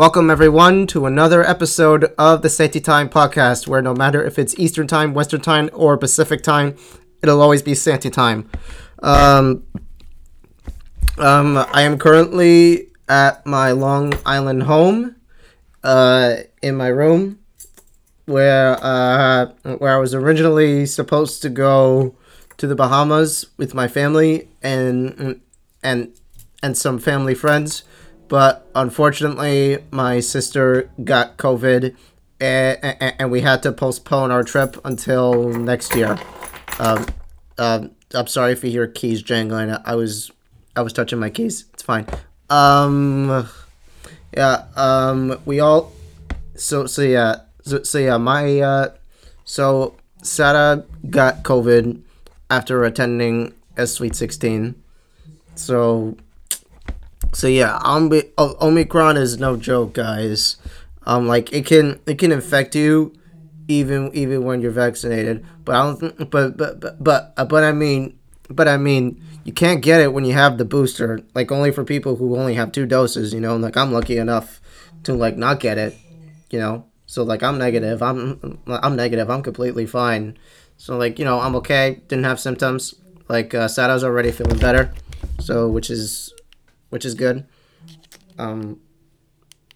Welcome, everyone, to another episode of the Santi Time podcast, where no matter if it's Eastern Time, Western Time, or Pacific Time, it'll always be Santi Time. I am currently at my Long Island home in my room, where I was originally supposed to go to the Bahamas with my family and some family friends. But unfortunately, my sister got COVID, and we had to postpone our trip until next year. I'm sorry if you hear keys jangling. I was touching my keys. It's fine. So Sarah got COVID after attending a Sweet 16. So yeah, Omicron is no joke, guys. Like it can infect you, even when you're vaccinated. But I don't. But I mean, you can't get it when you have the booster. Like only for people who only have two doses. You know, like I'm lucky enough to like not get it. You know, so like I'm negative. I'm negative. I'm completely fine. So like you know, I'm okay. Didn't have symptoms. Like Sada's already feeling better. So which is good.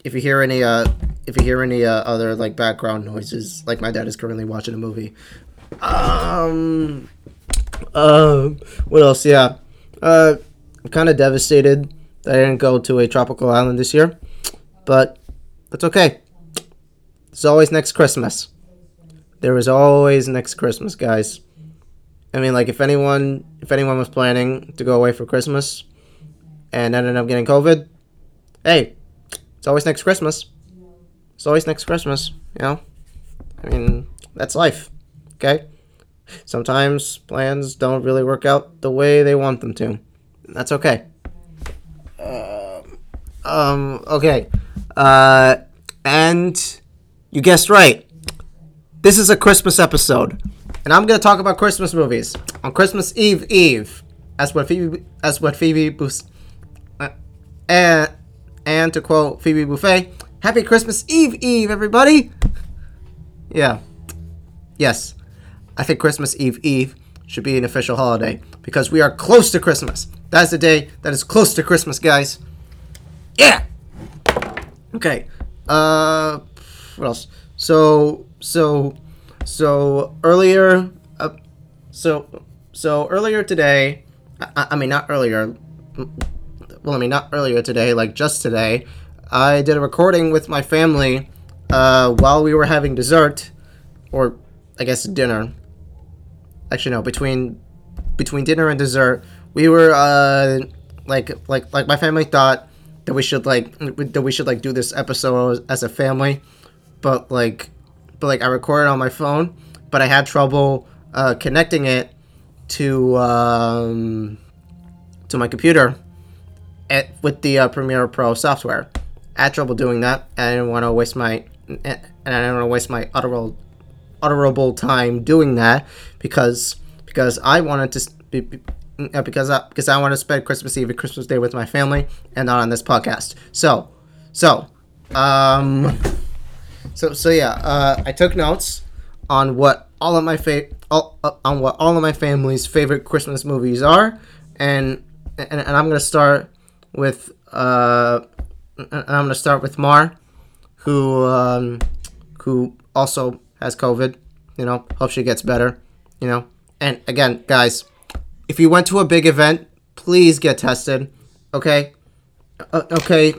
If you hear any other like background noises, like my dad is currently watching a movie. What else? Yeah. I'm kind of devastated that I didn't go to a tropical island this year, but that's okay. It's always next Christmas. There is always next Christmas, guys. I mean, like if anyone was planning to go away for Christmas and ended up getting COVID, hey, it's always next Christmas. It's always next Christmas, you know? I mean, that's life, okay? Sometimes plans don't really work out the way they want them to. That's okay. Okay. And you guessed right. This is a Christmas episode. And I'm going to talk about Christmas movies on Christmas Eve. And to quote Phoebe Buffet, "Happy Christmas Eve, everybody!" Yeah. Yes. I think Christmas Eve should be an official holiday because we are close to Christmas. That's the day that is close to Christmas, guys. Yeah! Okay. What else? So earlier today, just today, I did a recording with my family while we were having dessert, or I guess dinner. Actually, no, between dinner and dessert, we were like my family thought that we should do this episode as a family, but I recorded on my phone, but I had trouble connecting it to my computer. With the Premiere Pro software, I had trouble doing that. I didn't want to waste my utterable time doing that because I want to spend Christmas Eve and Christmas Day with my family and not on this podcast. So I took notes on what all of my family's favorite Christmas movies are, and I'm gonna start with Mar, who also has COVID. You know, hope she gets better. You know, and again, guys, if you went to a big event, please get tested. Okay, okay.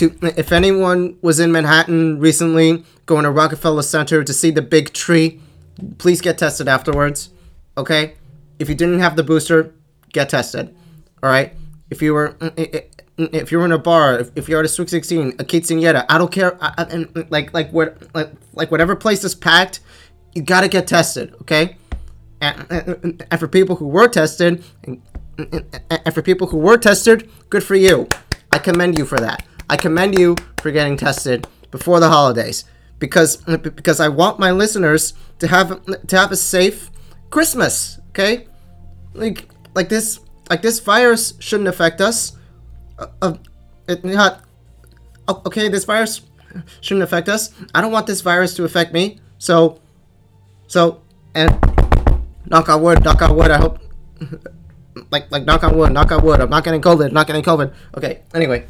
If anyone was in Manhattan recently, going to Rockefeller Center to see the big tree, please get tested afterwards. Okay, if you didn't have the booster, get tested. All right. If you were in a bar, if you're at a Sweet 16, a quinceañera, I don't care, whatever place is packed, you gotta get tested, okay? And for people who were tested, good for you. I commend you for that. I commend you for getting tested before the holidays, because I want my listeners to have a safe Christmas, okay? Like this virus shouldn't affect us. okay, this virus shouldn't affect us. I don't want this virus to affect me. So, and knock on wood, I hope, like knock on wood, I'm not getting COVID, Okay, anyway,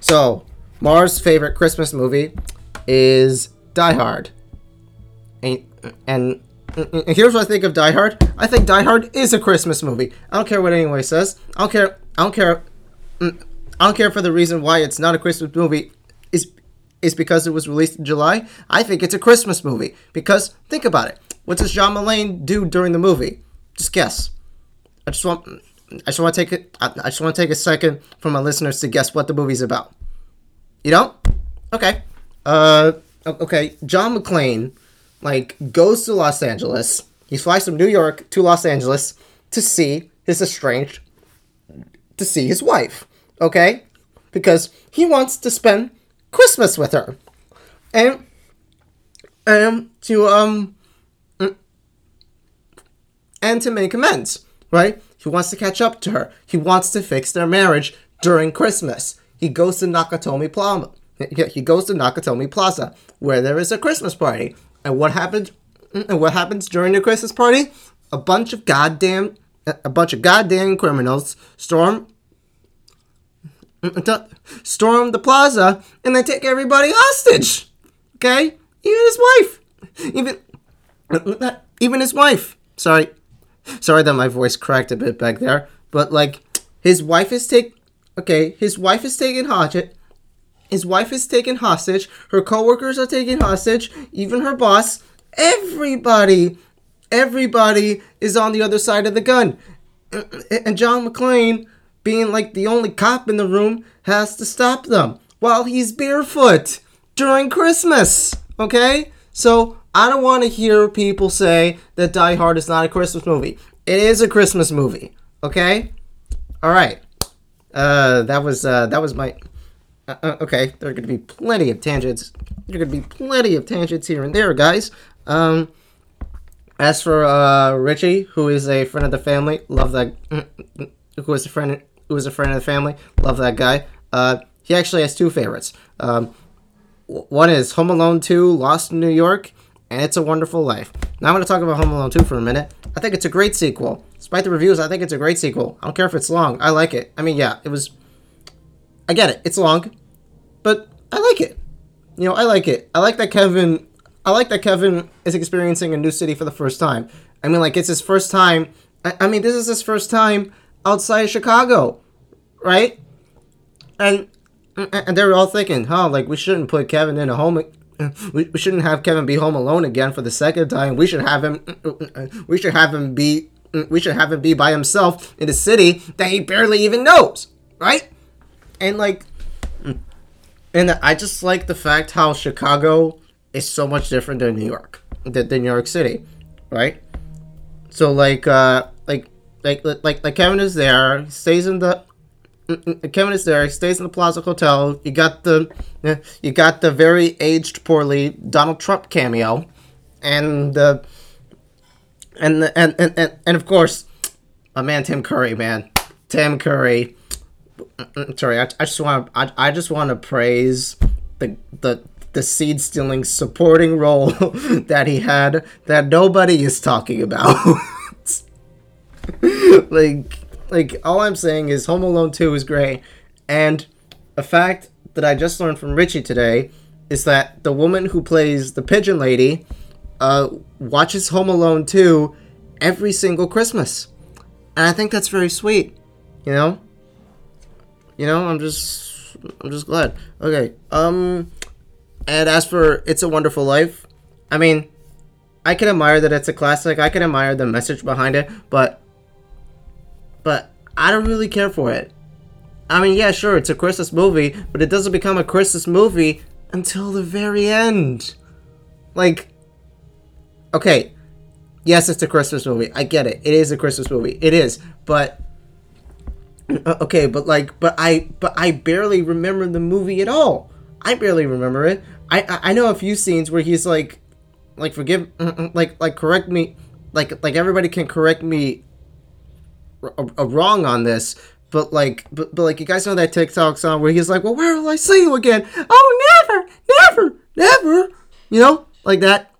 so Mara's favorite Christmas movie is Die Hard. And here's what I think of Die Hard. I think Die Hard is a Christmas movie. I don't care what anyone says. I don't care for the reason why it's not a Christmas movie is because it was released in July. I think it's a Christmas movie because think about it. What does Shyamalan do during the movie? Just guess. I just want to take a second for my listeners to guess what the movie's about. You don't? Okay. Okay. John McClane goes to Los Angeles. He flies from New York to Los Angeles to see his wife, okay? Because he wants to spend Christmas with her. And to make amends, right? He wants to catch up to her. He wants to fix their marriage during Christmas. He goes to Nakatomi Plaza. Where there is a Christmas party. And what happens? During the Christmas party? A bunch of goddamn criminals storm the plaza, and they take everybody hostage. Okay, even his wife. Sorry that my voice cracked a bit back there. But his wife is taken hostage. His wife is taken hostage. Her coworkers are taken hostage. Even her boss. Everybody is on the other side of the gun. And John McClane, being the only cop in the room, has to stop them while he's barefoot during Christmas. Okay? So I don't want to hear people say that Die Hard is not a Christmas movie. It is a Christmas movie. Okay? All right. That was my... okay, there are going to be plenty of tangents. Here and there, guys. As for Richie, who is a friend of the family, love that guy. He actually has two favorites. One is Home Alone 2, Lost in New York, and It's a Wonderful Life. Now I'm going to talk about Home Alone 2 for a minute. I think it's a great sequel. Despite the reviews, I think it's a great sequel. I don't care if it's long. I like it. I mean, yeah, it was... I get it. It's long, but I like it. You know, I like it. I like that Kevin is experiencing a new city for the first time. I mean, it's his first time. I mean, this is his first time outside of Chicago, right? And they're all thinking, huh? We shouldn't put Kevin in a home. We shouldn't have Kevin be home alone again for the second time. We should have him be by himself in a city that he barely even knows, right? And I just like the fact how Chicago is so much different than New York City, right? So Kevin is there, stays in the Plaza Hotel. You got the very aged, poorly Donald Trump cameo, and of course, my man Tim Curry. Sorry, I just want to praise the seed stealing supporting role that he had that nobody is talking about. All I'm saying is Home Alone 2 is great, and a fact that I just learned from Richie today is that the woman who plays the pigeon lady watches Home Alone 2 every single Christmas, and I think that's very sweet, you know. You know, I'm just glad. Okay, and as for It's a Wonderful Life, I mean, I can admire that it's a classic. I can admire the message behind it, but I don't really care for it. I mean, yeah, sure, it's a Christmas movie, but it doesn't become a Christmas movie until the very end. Okay, yes, it's a Christmas movie. I get it. It is a Christmas movie. It is, but... Okay, but I barely remember the movie at all. I barely remember it. I know a few scenes where he's correct me, everybody can correct me wrong on this, But like, you guys know that TikTok song where he's like, well, where will I see you again? Oh, never. You know, like that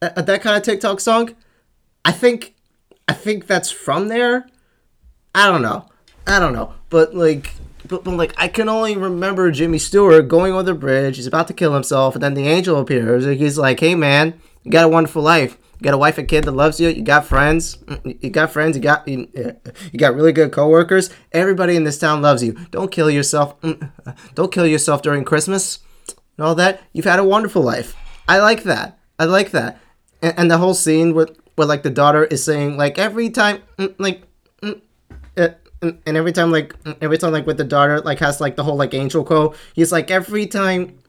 kind of TikTok song. I think that's from there. I don't know. But like, I can only remember Jimmy Stewart going over the bridge. He's about to kill himself. And then the angel appears. And he's like, hey, man, you got a wonderful life. You got a wife and kid that loves you. You got friends. You got really good coworkers. Everybody in this town loves you. Don't kill yourself. Don't kill yourself during Christmas and all that. You've had a wonderful life. I like that. And the whole scene where like the daughter is saying like every time like and every time like with the daughter like has like the whole like angel quote. He's like every time.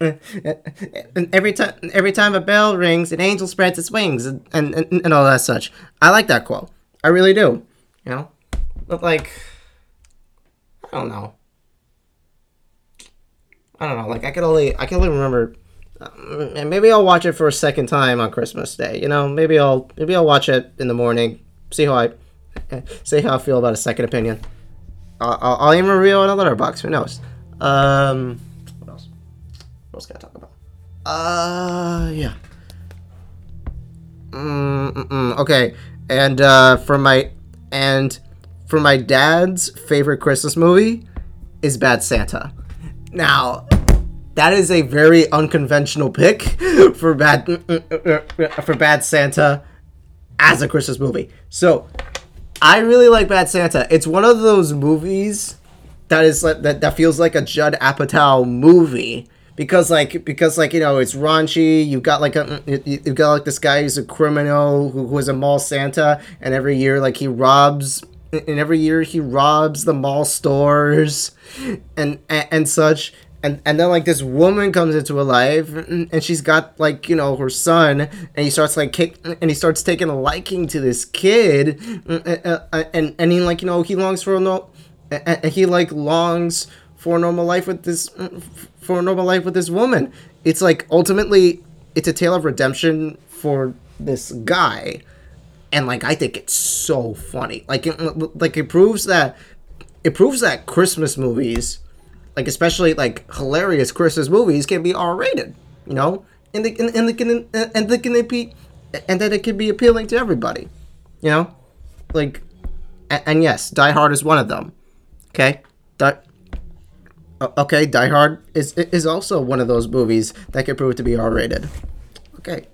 And every time a bell rings, an angel spreads its wings, and all that such. I like that quote. I really do. You know, but like, I don't know. Like I can only remember. And maybe I'll watch it for a second time on Christmas Day. You know, maybe I'll watch it in the morning. See how I feel about a second opinion. I'll even review it on Letterboxd. Who knows? What else can I talk about? Yeah. Okay. And for my dad's favorite Christmas movie is Bad Santa. Now, that is a very unconventional pick for Bad Santa as a Christmas movie. So, I really like Bad Santa. It's one of those movies that feels like a Judd Apatow movie. Because you know, it's raunchy. You've got like this guy who's a criminal who is a mall Santa, and every year he robs the mall stores, and such. And then like this woman comes into her life, and she's got like, you know, her son, and he starts taking a liking to this kid, and he like, you know, he longs for a normal life with this. For a normal life with this woman. It's like ultimately it's a tale of redemption for this guy, and like I think it's so funny. It proves that Christmas movies, like especially like hilarious Christmas movies, can be R-rated, you know, and that it can be appealing to everybody, you know, like, and yes, Die Hard is one of them. Okay, Die Hard is also one of those movies that can prove to be R-rated. Okay,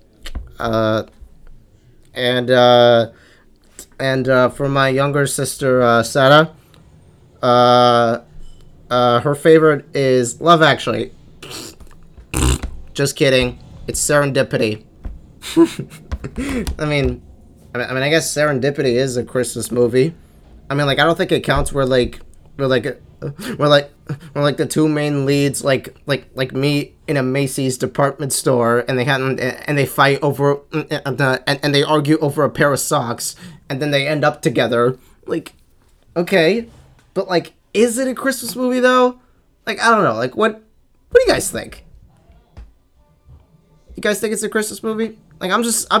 and for my younger sister Sarah, her favorite is Love Actually. Just kidding, it's Serendipity. I mean, I guess Serendipity is a Christmas movie. I mean, like I don't think it counts where the two main leads like meet in a Macy's department store, and they argue over a pair of socks, and then they end up together. Like, okay, but like, is it a Christmas movie though? Like, I don't know. Like, what do you guys think? You guys think it's a Christmas movie? Like, I'm just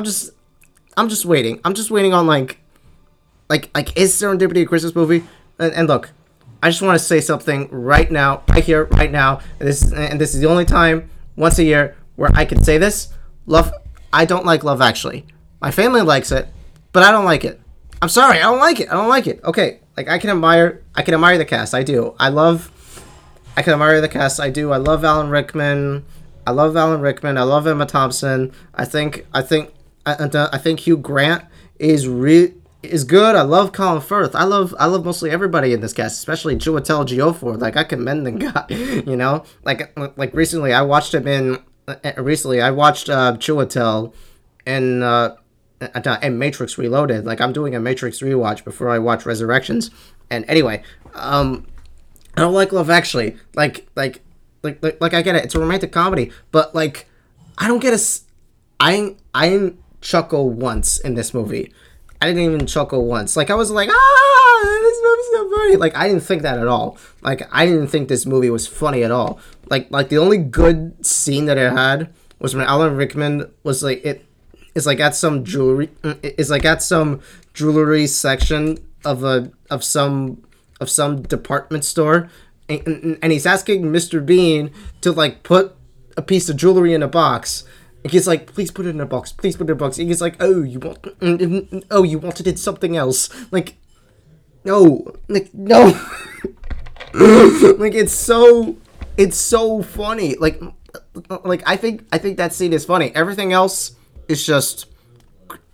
waiting. I'm just waiting on like is Serendipity a Christmas movie? And look. I just want to say something right now, right here, right now. And this is the only time, once a year, where I can say this. I don't like Love Actually. My family likes it, but I don't like it. I'm sorry, I don't like it. Okay, like I can admire the cast. I do. I can admire the cast. I do. I love Alan Rickman. I love Emma Thompson. I think Hugh Grant is good. I love Colin Firth. I love mostly everybody in this cast, especially Chiwetel Ejiofor. Like I commend the guy, you know. Like recently I watched him in. Recently I watched Chiwetel and Matrix Reloaded. Like I'm doing a Matrix rewatch before I watch Resurrections. And anyway, I don't like Love Actually. Like I get it. It's a romantic comedy, but like I don't get I didn't chuckle once in this movie. I didn't even chuckle once. Like, I was like, this movie's so funny. Like, I didn't think that at all. Like, I didn't think this movie was funny at all. Like the only good scene that it had was when Alan Rickman was like, it's like at some jewelry section of some of some department store, and he's asking Mr. Bean to, like, put a piece of jewelry in a box. And he's like, please put it in a box, please put it in a box. And he's like, oh, you want it in something else. Like, no. Like, no. Like, it's so funny. Like, I think that scene is funny. Everything else is just,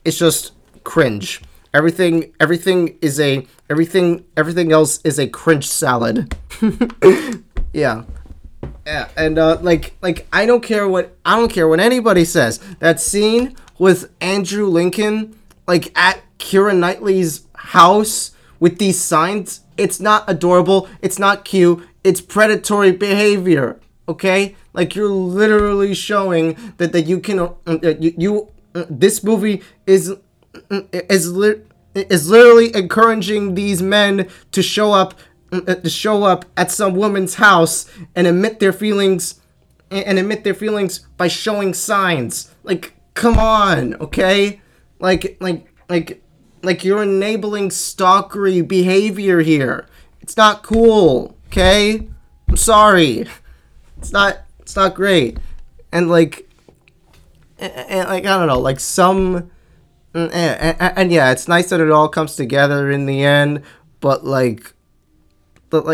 it's just cringe. Everything else is a cringe salad. Yeah. Yeah, and like I don't care what anybody says. That scene with Andrew Lincoln, like, at Keira Knightley's house with these signs, it's not adorable, it's not cute, it's predatory behavior. Okay? Like, you're literally showing that you can this movie is literally encouraging these men to show up at some woman's house and admit their feelings by showing signs. Like, come on, okay? Like you're enabling stalkery behavior here. It's not cool, okay? I'm sorry. It's not great. And like I don't know, like some and yeah, it's nice that it all comes together in the end, but I don't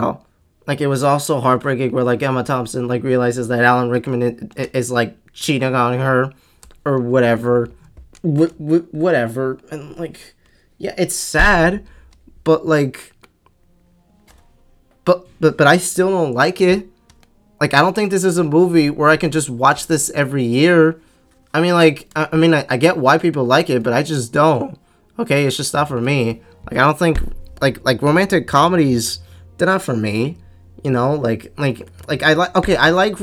know. Like, it was also heartbreaking where, like, Emma Thompson, like, realizes that Alan Rickman is like, cheating on her or whatever. Whatever. And, like, yeah, it's sad, but, like, but I still don't like it. Like, I don't think this is a movie where I can just watch this every year. I mean, like, I get why people like it, but I just don't. Okay, it's just not for me. Like, I don't think... Like romantic comedies, they're not for me, you know. I like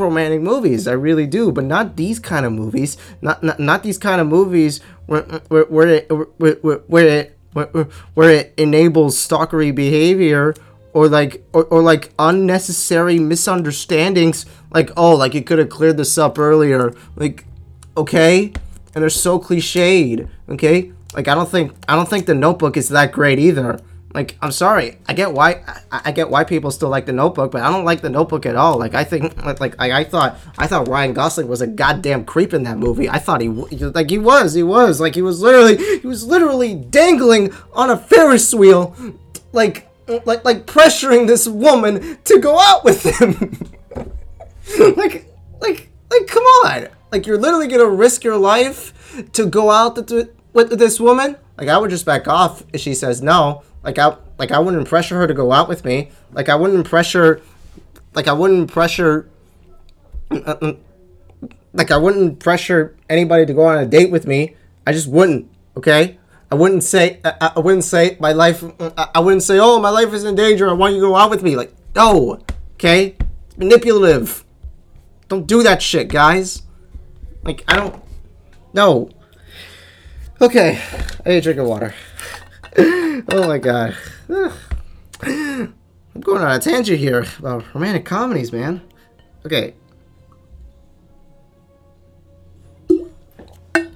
romantic movies, I really do, but not these kind of movies. Not these kind of movies where it enables stalkery behavior or unnecessary misunderstandings. Like, oh, like, you could have cleared this up earlier. Like, okay, and they're so cliched. Okay, like, I don't think The Notebook is that great either. Like, I'm sorry, I get why people still like The Notebook, but I don't like The Notebook at all. Like, I thought Ryan Gosling was a goddamn creep in that movie. I thought he was literally dangling on a Ferris wheel, like pressuring this woman to go out with him. like come on! Like, you're literally gonna risk your life to go out with this woman? Like, I would just back off if she says no. Like I wouldn't pressure her to go out with me. Like I wouldn't pressure anybody to go on a date with me. I just wouldn't. Okay. I wouldn't say, oh, my life is in danger, I want you to go out with me. Like, no. Okay. It's manipulative. Don't do that shit, guys. Like, I don't. No. Okay. I need a drink of water. Oh my god. I'm going on a tangent here about romantic comedies, man. Okay.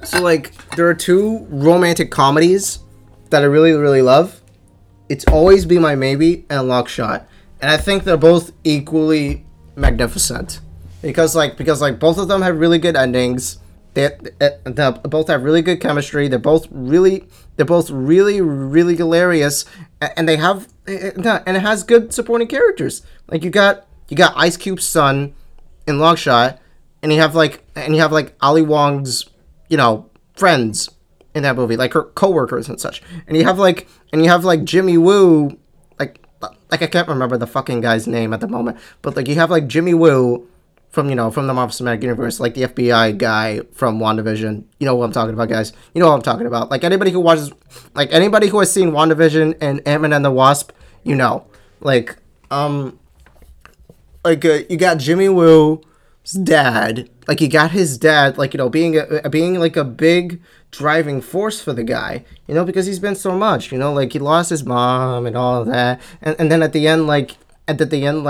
So, like, there are two romantic comedies that I really, really love. It's Always Be My Maybe and Long Shot. And I think they're both equally magnificent. Because both of them have really good endings. They both have really good chemistry. They're both really, really hilarious, and they have, and it has good supporting characters. Like, you got Ice Cube's son in Long Shot, and you have Ali Wong's, you know, friends in that movie, like her coworkers and such. And you have Jimmy Woo, like I can't remember the fucking guy's name at the moment, but like you have like Jimmy Woo from the Marvel Cinematic Universe, like the FBI guy from WandaVision. You know what I'm talking about, guys. You know what I'm talking about. Like, anybody who has seen WandaVision and Ant-Man and the Wasp, you know. You got Jimmy Woo's dad. Like, you got his dad, like, you know, being a big driving force for the guy, you know, because he's been so much, you know, like, he lost his mom and all of that. And then at the end, like, And at the end,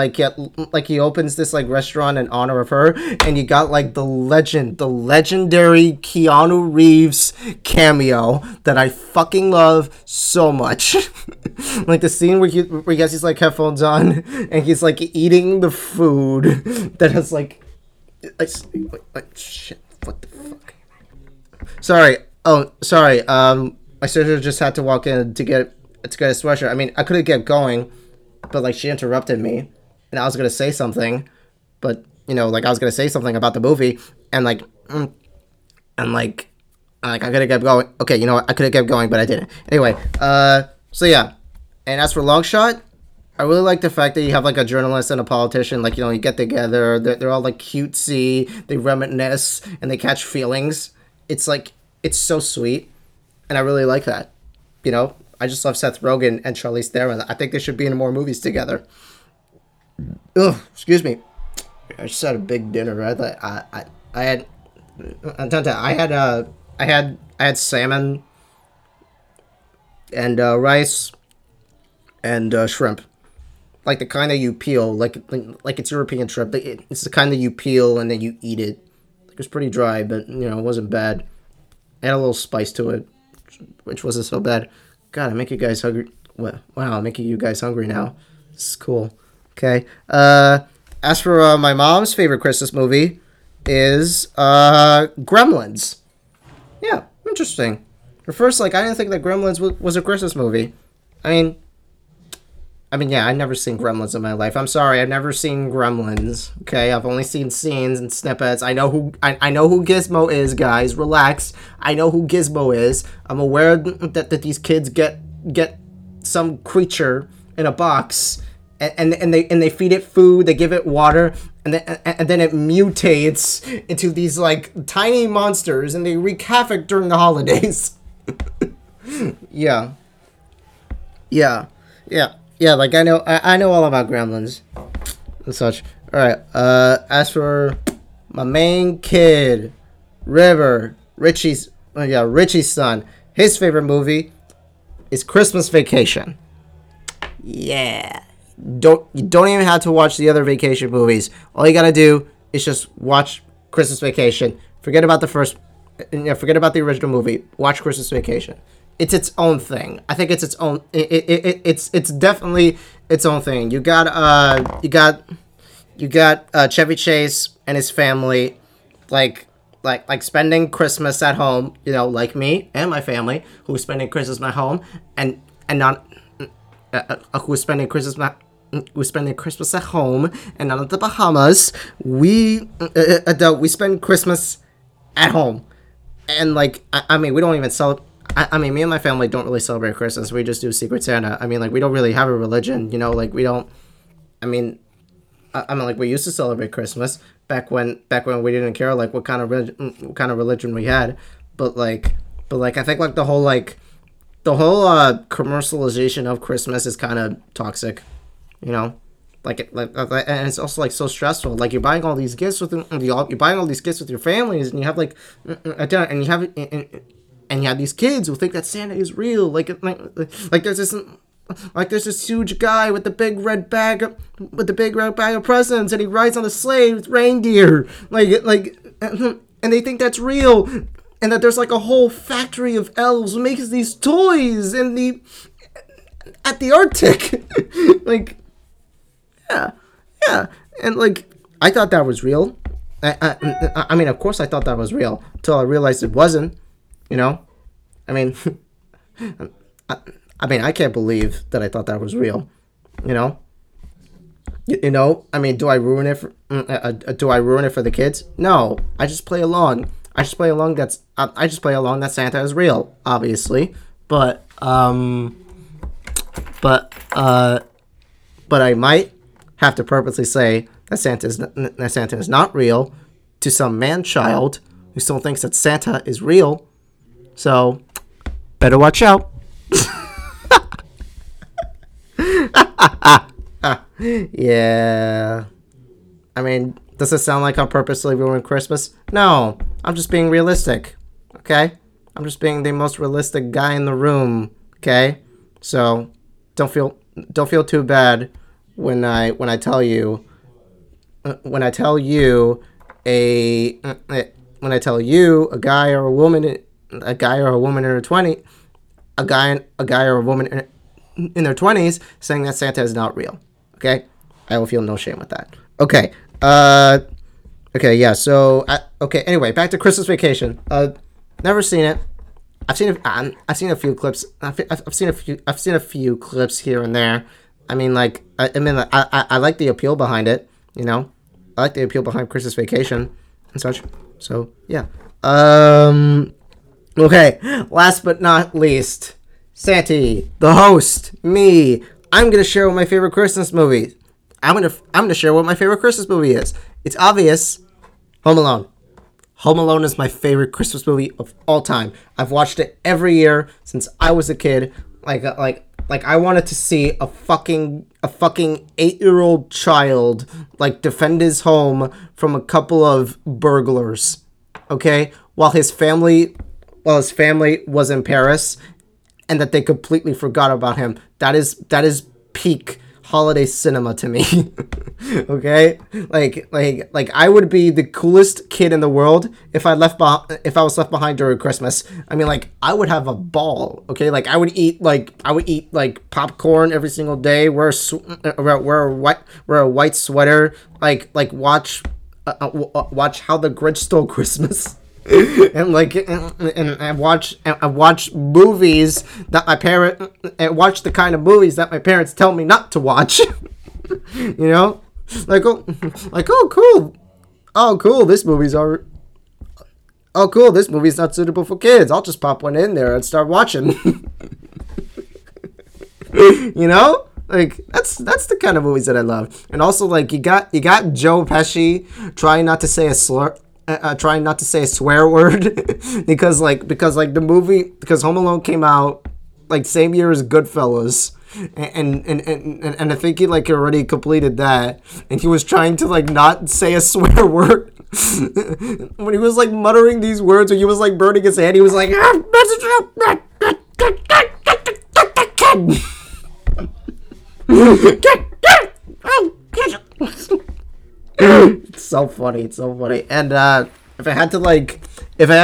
he opens this restaurant in honor of her, and you got the legendary Keanu Reeves cameo that I fucking love so much. The scene where he has these headphones on, and he's eating the food that has shit. What the fuck? Sorry. Oh, sorry. My sister just had to walk in to get a sweatshirt. I mean, I could have kept going, but she interrupted me, and I was gonna say something, but I was gonna say something about the movie, and I could have kept going. Okay, you know what? I could have kept going, but I didn't. Anyway, so yeah. And as for Long Shot, I really like the fact that you have a journalist and a politician, you get together. They're all cutesy. They reminisce and they catch feelings. It's it's so sweet, and I really like that. I just love Seth Rogen and Charlize Theron. I think they should be in more movies together. Ugh, excuse me. I just had a big dinner. I had salmon and rice and shrimp, the kind that you peel, like it's European shrimp. It's the kind that you peel and then you eat it. It was pretty dry, but it wasn't bad. It had a little spice to it, which wasn't so bad. God, I'm making you guys hungry. Wow, I'm making you guys hungry now. This is cool. Okay. As for my mom's favorite Christmas movie is Gremlins. Yeah, interesting. At first, I didn't think that Gremlins was a Christmas movie. I mean, yeah, I've never seen Gremlins in my life. I'm sorry, I've never seen Gremlins. Okay, I've only seen scenes and snippets. I know who Gizmo is, guys. Relax. I know who Gizmo is. I'm aware that these kids get some creature in a box, and they feed it food, they give it water, and then it mutates into these tiny monsters, and they wreak havoc during the holidays. Yeah. Yeah, I know all about Gremlins and such. All right. As for my main kid, River, Richie's son, his favorite movie is Christmas Vacation. Yeah. You don't even have to watch the other vacation movies. All you gotta do is just watch Christmas Vacation. Forget about the original movie. Watch Christmas Vacation. It's its own thing. I think it's its own. It's definitely its own thing. You got Chevy Chase and his family, spending Christmas at home. Like me and my family, who's spending Christmas at home, who's spending Christmas at home and not at the Bahamas. We spend Christmas at home, and we don't even celebrate. I mean, me and my family don't really celebrate Christmas. We just do Secret Santa. I mean, we don't really have a religion, we don't. I mean, we used to celebrate Christmas back when we didn't care what kind of religion we had, but I think the whole commercialization of Christmas is kind of toxic, and it's also so stressful. You're buying all these gifts with your families, and you have a dinner, and you have. And you have these kids who think that Santa is real. There's this huge guy with the big red bag of presents, and he rides on a sleigh with reindeer. And they think that's real, and that there's a whole factory of elves who makes these toys at the Arctic. Yeah. And I thought that was real. I mean, of course I thought that was real until I realized it wasn't. I mean, I can't believe that I thought that was real. Do I ruin it for? Do I ruin it for the kids? No, I just play along. I just play along that Santa is real, obviously. But I might have to purposely say that Santa is not real to some man-child who still thinks that Santa is real. So, better watch out. Yeah. I mean, does it sound like I'm purposely ruining Christmas? No, I'm just being realistic. Okay? I'm just being the most realistic guy in the room. Okay? So, don't feel too bad when I tell you a guy or a woman in their 20s saying that Santa is not real. Okay, I will feel no shame with that. Okay. Anyway, back to Christmas Vacation. Never seen it. I've seen a few clips here and there. I like the appeal behind it. You know, I like the appeal behind Christmas Vacation and such. So yeah. Okay. Last but not least, Santi, the host, me. I'm gonna share what my favorite Christmas movie. I'm gonna share what my favorite Christmas movie is. It's obvious. Home Alone. Home Alone is my favorite Christmas movie of all time. I've watched it every year since I was a kid. Like I wanted to see a fucking 8-year-old child like defend his home from a couple of burglars, okay? While his family was in Paris, and that they completely forgot about him. That is peak holiday cinema to me. Okay, like I would be the coolest kid in the world if I was left behind during Christmas. I would have a ball. Okay, I would eat popcorn every single day. Wear a white sweater. Watch How the Grinch Stole Christmas. and watch the kind of movies that my parents tell me not to watch. You know, this movie's not suitable for kids. I'll just pop one in there and start watching. You know, that's the kind of movies that I love. And also, you got Joe Pesci trying not to say a slur. Trying not to say a swear word because Home Alone came out same year as Goodfellas, and I think he already completed that, and he was trying to not say a swear word when he was muttering these words, when he was burning his head, he was like It's so funny. And if I had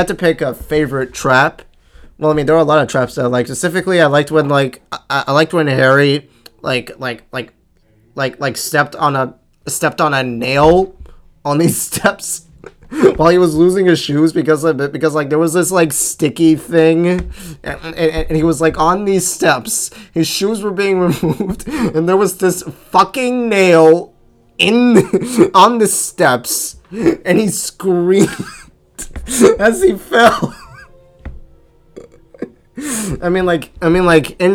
to pick a favorite trap, there are a lot of traps that I like. Specifically, I liked when Harry stepped on a nail on these steps while he was losing his shoes because there was this sticky thing, and he was on these steps, his shoes were being removed, and there was this fucking nail on the steps, and he screamed as he fell. In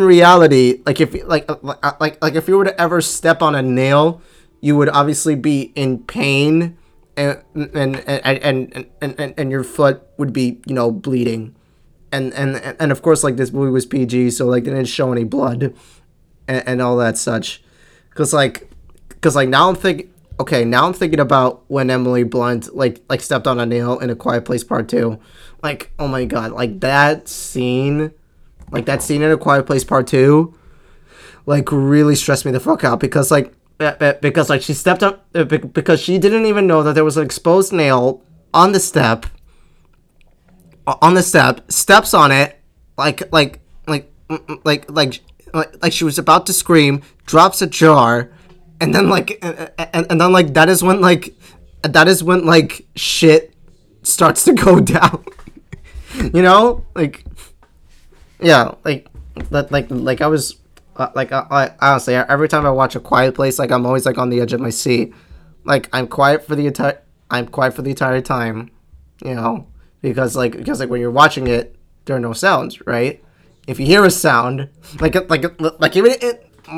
reality, if you were to ever step on a nail, you would obviously be in pain, and your foot would be bleeding, and of course this movie was PG, so they didn't show any blood, and all that such, because now I'm thinking about when Emily Blunt stepped on a nail in A Quiet Place Part 2. Oh my god, that scene in A Quiet Place Part 2 really stressed me the fuck out because she stepped up because she didn't even know that there was an exposed nail on the step, steps on it, like she was about to scream, drops a jar. And then that is when shit starts to go down. You know, I honestly, every time I watch A Quiet Place, I'm always on the edge of my seat. I'm quiet for the entire time, you know, because when you're watching it, there are no sounds, right? If you hear a sound,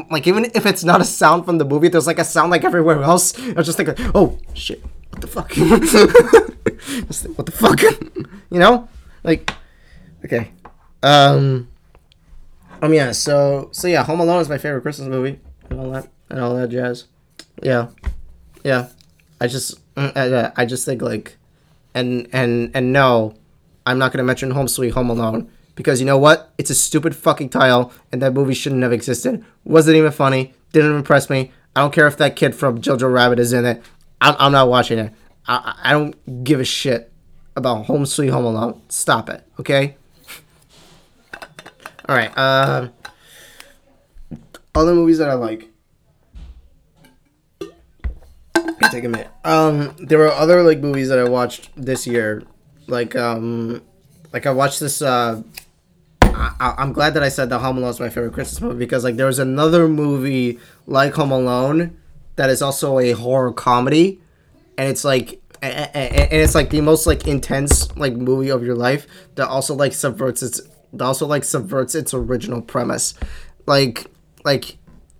even if it's not a sound from the movie, there's a sound everywhere else. I was just thinking, oh shit, what the fuck? What the fuck? You know? Okay. Yeah, so yeah, Home Alone is my favorite Christmas movie and all that jazz. Yeah. Yeah. I just think and no, I'm not gonna mention Home Sweet Home Alone. Because you know what? It's a stupid fucking title, and that movie shouldn't have existed. Wasn't even funny. Didn't impress me. I don't care if that kid from Jojo Rabbit is in it. I'm not watching it. I don't give a shit about Home Sweet Home Alone. Stop it, okay? All right. Other movies that I like. Take a minute. There were other like movies that I watched this year, like I watched this. I'm glad that I said that Home Alone is my favorite Christmas movie because like there was another movie like Home Alone that is also a horror comedy, and it's like the most like intense like movie of your life that also like subverts its original premise, like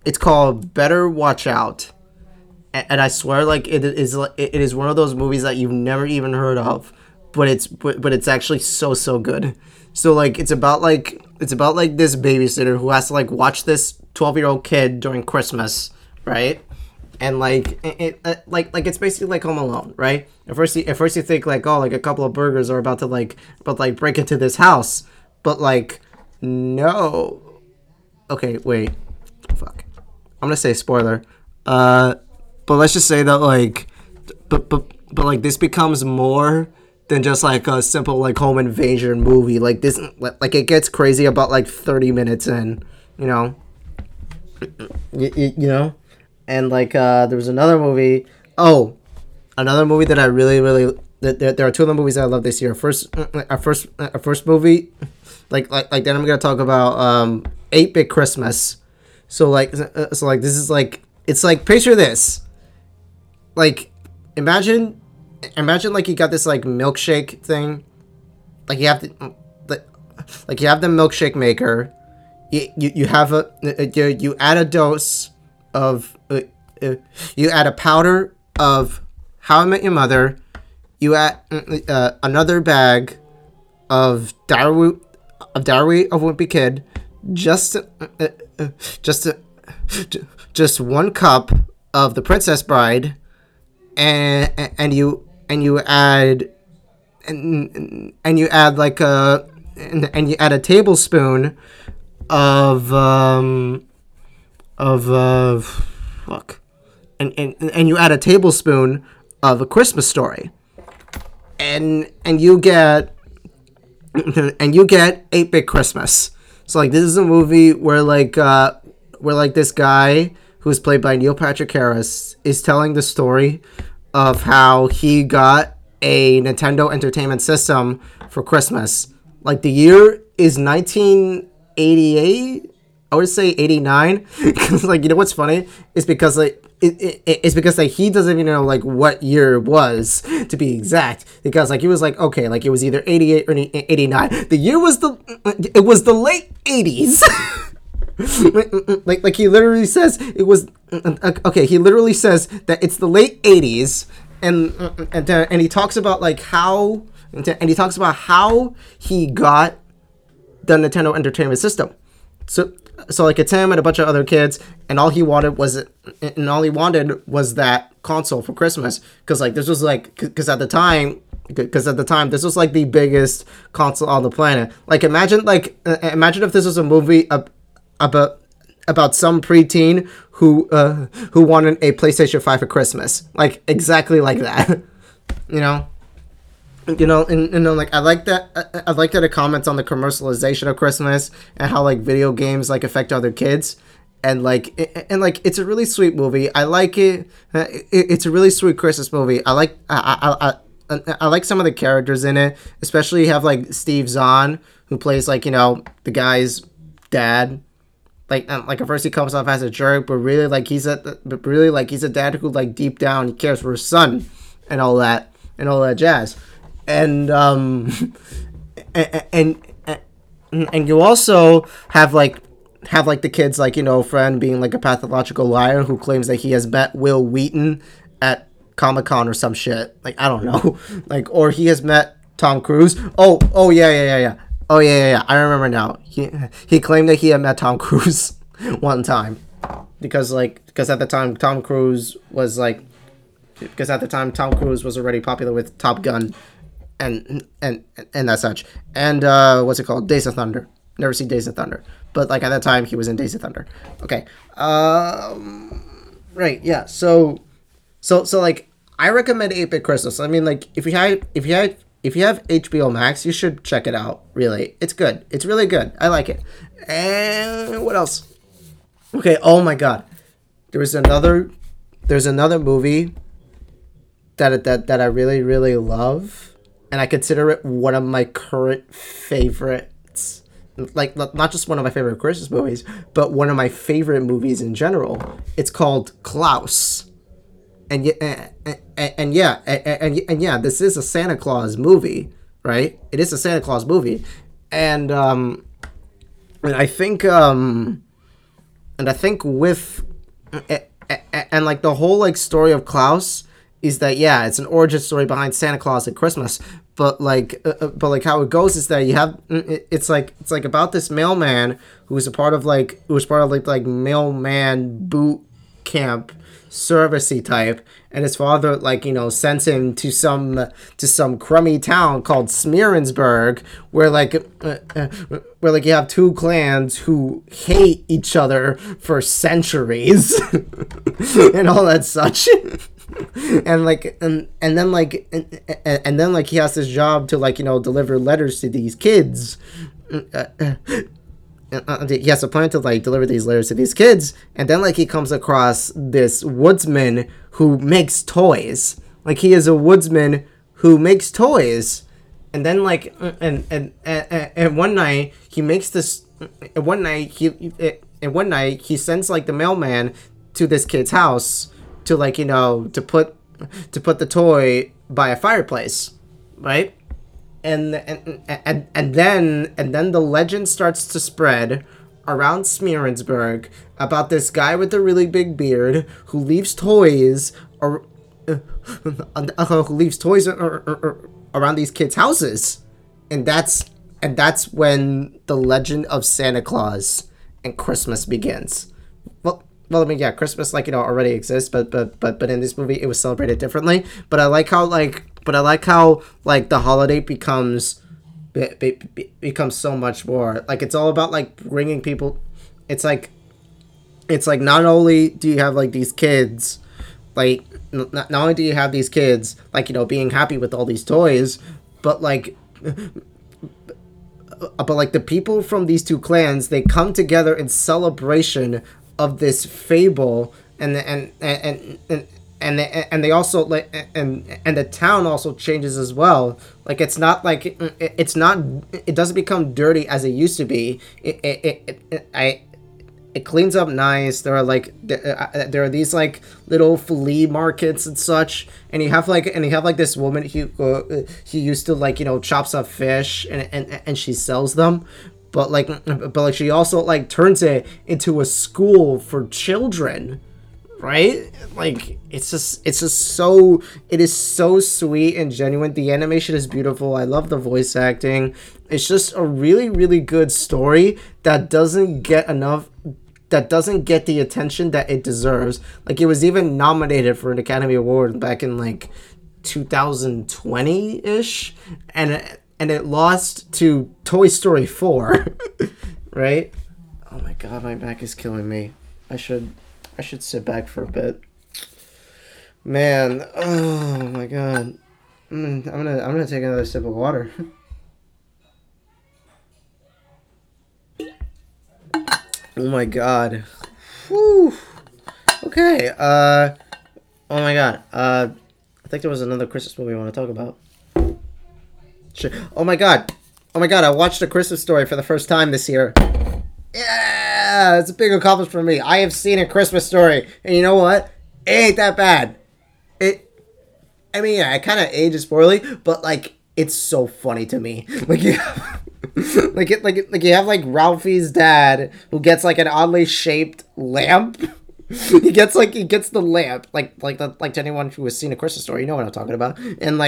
it's called Better Watch Out. And I swear, like it is one of those movies that you've never even heard of, but it's actually so good. So like it's about like this babysitter who has to like watch this 12-year-old kid during Christmas, right? And like it it's basically like Home Alone, right? At first you think like, oh, like a couple of burglars are about to like break into this house, but like no. Okay, wait, fuck. I'm gonna say spoiler. But let's just say that, like, but like, this becomes more than just, like, a simple, like, home invasion movie. Like, this, like, it gets crazy about, like, 30 minutes in, you know? You know? And, like, there was another movie. Oh, another movie that I really, really, there are two other movies that I love this year. Our first movie, like then I'm going to talk about 8-Bit Christmas. So, this is, like, it's, like, picture this. Like, imagine like you got this like milkshake thing, like you have the milkshake maker, you add a powder of How I Met Your Mother, you add another bag of Diary of Wimpy Kid, just one cup of The Princess Bride. And you add a tablespoon of A Christmas Story, and you get 8-Bit Christmas. So like this is a movie where this guy who's played by Neil Patrick Harris is telling the story of how he got a Nintendo Entertainment System for Christmas. Like the year is 1988. I would say 89. Because like you know what's funny is because like it's because he doesn't even know like what year it was to be exact. Because like he was like okay like it was either 88 or 89. The year was the late 80s. like he literally says it was okay. He literally says that it's the late 80s, and he talks about like how he got the Nintendo Entertainment System. So like it's him and a bunch of other kids, and all he wanted was that console for Christmas because at the time this was like the biggest console on the planet. Like imagine if this was a movie about some preteen who wanted a PlayStation 5 for Christmas, like exactly like that, you know, and like I like that it comments on the commercialization of Christmas and how like video games like affect other kids, and it's a really sweet movie. I like it. It's a really sweet Christmas movie. I like some of the characters in it, especially you have like Steve Zahn who plays like you know the guy's dad. Like at first he comes off as a jerk, but really he's a dad who like deep down he cares for his son, and all that jazz, and you also have the kid's like you know friend being like a pathological liar who claims that he has met Will Wheaton at Comic-Con or some shit. Like I don't know, like or he has met Tom Cruise. Oh yeah. Oh, yeah, I remember now. He claimed that he had met Tom Cruise one time. Because at the time, Tom Cruise was already popular with Top Gun and that such. And, what's it called? Days of Thunder. Never seen Days of Thunder. But, like, at that time, he was in Days of Thunder. Okay. right. Yeah. So like I recommend 8-Bit Christmas. I mean, like if you have HBO Max, you should check it out. Really, it's good. It's really good. I like it. And what else? Okay. Oh my God. There's another movie that I really, really love, and I consider it one of my current favorites. Like, not just one of my favorite Christmas movies, but one of my favorite movies in general. It's called Klaus. And yeah, this is a Santa Claus movie, right? It is a Santa Claus movie. And I think the whole like story of Klaus is that, yeah, it's an origin story behind Santa Claus at Christmas, but like how it goes is that you have it's like about this mailman who was part of mailman boot camp servicey type, and his father sends him to some crummy town called Smeerensburg where you have two clans who hate each other for centuries and all that such. and then he has this job to deliver letters to these kids. He has a plan to deliver these letters to these kids, and then he comes across this woodsman who makes toys. He is a woodsman who makes toys, and then one night he sends the mailman to this kid's house to put the toy by a fireplace, right? And then the legend starts to spread around Smeerensburg about this guy with a really big beard who leaves toys around these kids' houses, and that's when the legend of Santa Claus and Christmas begins. Well, I mean, yeah, Christmas already exists, but in this movie it was celebrated differently. But I like how the holiday becomes so much more. It's all about bringing people. It's not only do you have these kids, being happy with all these toys, but the people from these two clans, they come together in celebration of this fable, and they also and the town also changes as well. It doesn't become dirty as it used to be. It cleans up nice. There are these little flea markets and such, and you have this woman who used to chops up fish and she sells them. But she also turns it into a school for children, right? It is so sweet and genuine. The animation is beautiful. I love the voice acting. It's just a really, really good story that doesn't get the attention that it deserves. It was even nominated for an Academy Award back in 2020-ish, and it lost to Toy Story 4, right? Oh my God, my back is killing me. I should sit back for a bit. Man, oh my God. I'm gonna take another sip of water. Oh my God. Whew. Okay. Oh my God. I think there was another Christmas movie I want to talk about. Oh my god, I watched A Christmas Story for the first time this year. Yeah, it's a big accomplishment for me. I have seen A Christmas Story, and you know what? It ain't that bad. It kind of ages poorly, but it's so funny to me. You have Ralphie's dad who gets an oddly shaped lamp. He gets the lamp, to anyone who has seen A Christmas Story, you know what I'm talking about. And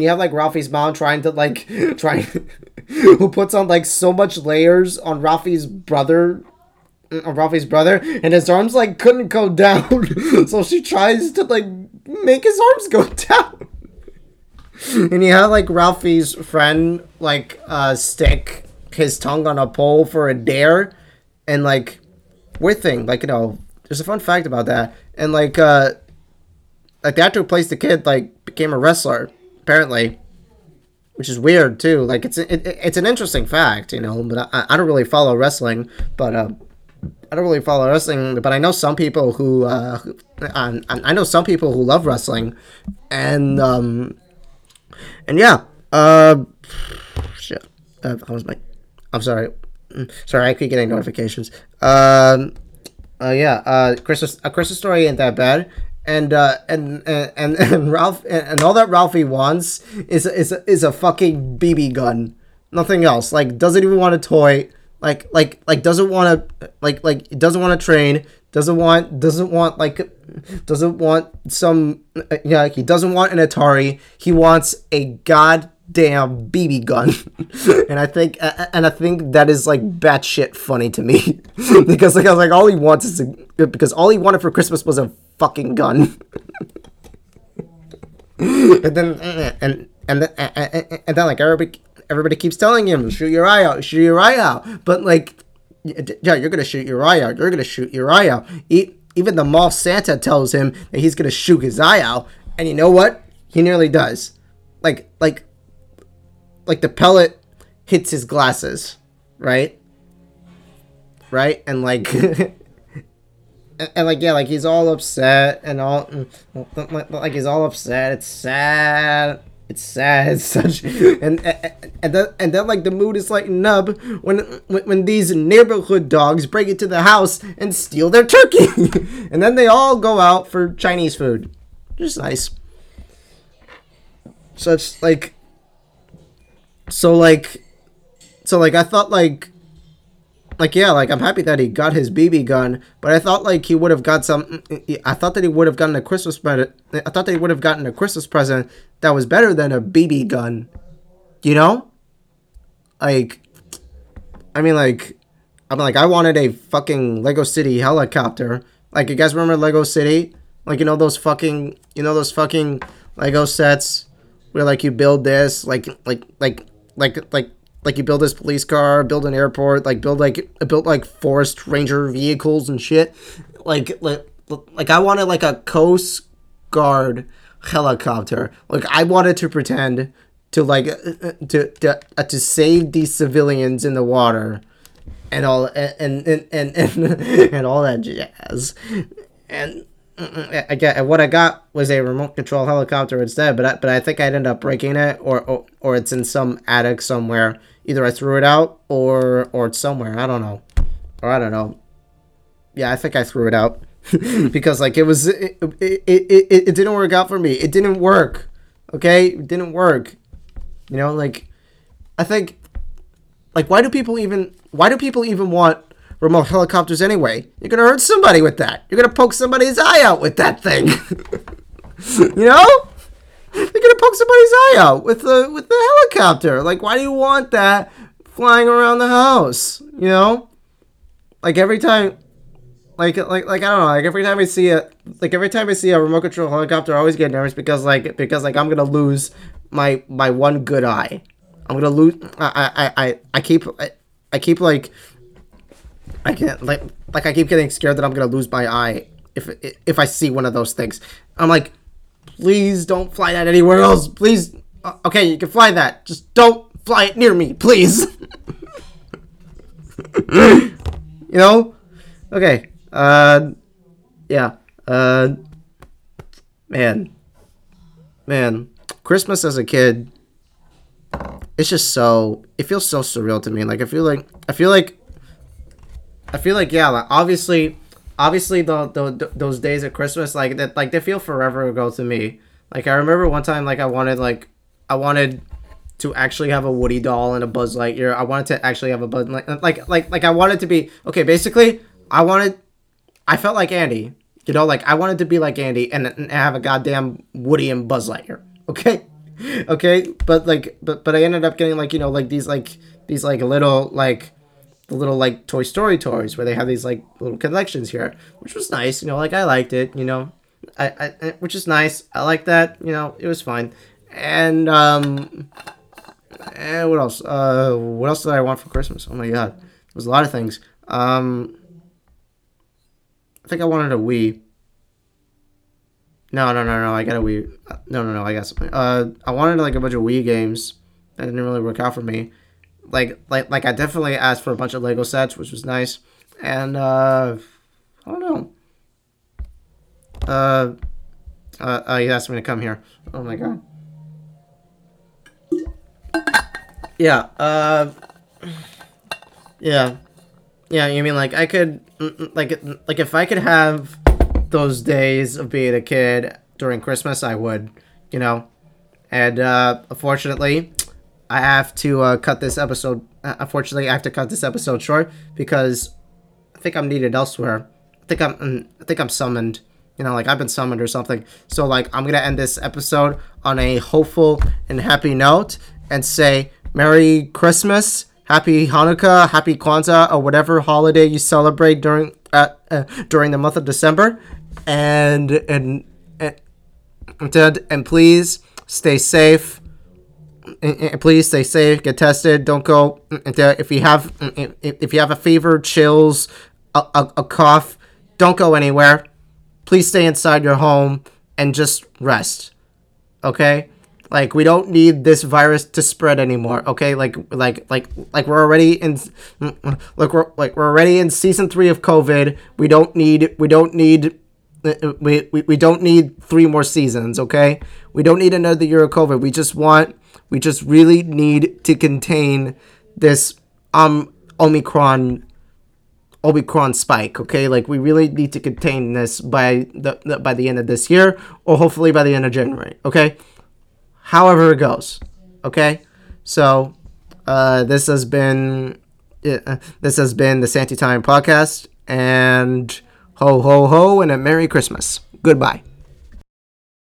you have Ralphie's mom trying who puts on so much layers on Ralphie's brother, and his arms couldn't go down, so she tries to make his arms go down. And you have Ralphie's friend stick his tongue on a pole for a dare, and weird thing, there's a fun fact about that. And like they had to replace the kid. Like became a wrestler apparently, which is weird too. Like it's an interesting fact, you know. But I don't really follow wrestling, but. I don't really follow wrestling, but I know some people who I know some people who love wrestling, and yeah, shit. How was my? I'm sorry, I keep getting notifications. A Christmas Story ain't that bad, and Ralph and all that Ralphie wants is a fucking BB gun, nothing else. Like doesn't even want a toy. Like doesn't want to train, he doesn't want an Atari, he wants a goddamn BB gun. and I think that is like batshit funny to me. Because like I was like all he wanted for Christmas was a fucking gun. and then like everybody keeps telling him, shoot your eye out. But like, yeah, you're going to shoot your eye out. Even the mall Santa tells him that he's going to shoot his eye out. And you know what? He nearly does. Like the pellet hits his glasses, right? And like, and he's all upset It's sad. It's such, and then like the mood is like nub when these neighborhood dogs break into the house and steal their turkey, and then they all go out for Chinese food, which is nice. So I thought I'm happy that he got his BB gun, but I thought like he would have got some. I thought that he would have gotten a Christmas present that was better than a BB gun, you know? I wanted a fucking Lego City helicopter. Like, you guys remember Lego City? Like, those fucking Lego sets where like you build this, like you build this police car, build an airport, build forest ranger vehicles and shit. I wanted like a Coast Guard helicopter. Like I wanted to pretend to to save these civilians in the water and all and all that jazz. And what I got was a remote control helicopter instead, but I think I'd end up breaking it or it's in some attic somewhere. Either I threw it out or it's somewhere. I don't know. Yeah, I think I threw it out. Because like it didn't work out for me. It didn't work. Okay? It didn't work. You know, like I think why do people even want remote helicopters anyway? You're gonna hurt somebody with that. You're gonna poke somebody's eye out with that thing. You know? You're gonna poke somebody's eye out with the helicopter. Like why do you want that flying around the house? You know? Like every time every time I see a remote control helicopter, I always get nervous because I'm gonna lose my one good eye. I keep getting scared that I'm gonna lose my eye if I see one of those things. I'm like, please don't fly that anywhere else. Please, okay, you can fly that. Just don't fly it near me, please. You know? Okay. Man, Christmas as a kid, it feels so surreal to me. Like, obviously the those days at Christmas, like that, like they feel forever ago to me. Like, I remember one time, I wanted to actually have a Woody doll and a Buzz Lightyear. I wanted to actually have a Buzz, I wanted to be, okay, basically, I felt like Andy, you know, like I wanted to be like Andy and have a goddamn Woody and Buzz Lightyear. Okay. But I ended up getting these little Toy Story toys where they have these like little collections here, which was nice. You know, like I liked it, you know, I which is nice. I like that, you know, it was fine. And, what else? What else did I want for Christmas? Oh my God. It was a lot of things. I think I wanted a Wii. No. I got a Wii. No. I got something. I wanted like a bunch of Wii games. That didn't really work out for me. Like I definitely asked for a bunch of Lego sets, which was nice. And I don't know. He asked me to come here. Oh my god. Yeah. Yeah. You mean like I could like if I could have those days of being a kid during Christmas, I would, you know. And unfortunately, I have to cut this episode. Unfortunately, I have to cut this episode short because I think I'm needed elsewhere. I think I'm summoned. You know, like I've been summoned or something. So like I'm gonna end this episode on a hopeful and happy note and say Merry Christmas, Happy Hanukkah, Happy Kwanzaa, or whatever holiday you celebrate during the month of December. And please stay safe. And please stay safe. Get tested. Don't go. If you have a fever, chills, a cough, don't go anywhere. Please stay inside your home and just rest. Okay? Like, we don't need this virus to spread anymore, okay? Like we're already in season 3 of COVID. We don't need 3 more seasons, okay? We don't need another year of COVID. We just really need to contain this Omicron spike, okay? Like, we really need to contain this by the end of this year, or hopefully by the end of January, okay? However it goes, okay? So, this has been the Santi Time podcast, and ho ho ho, and a Merry Christmas. Goodbye.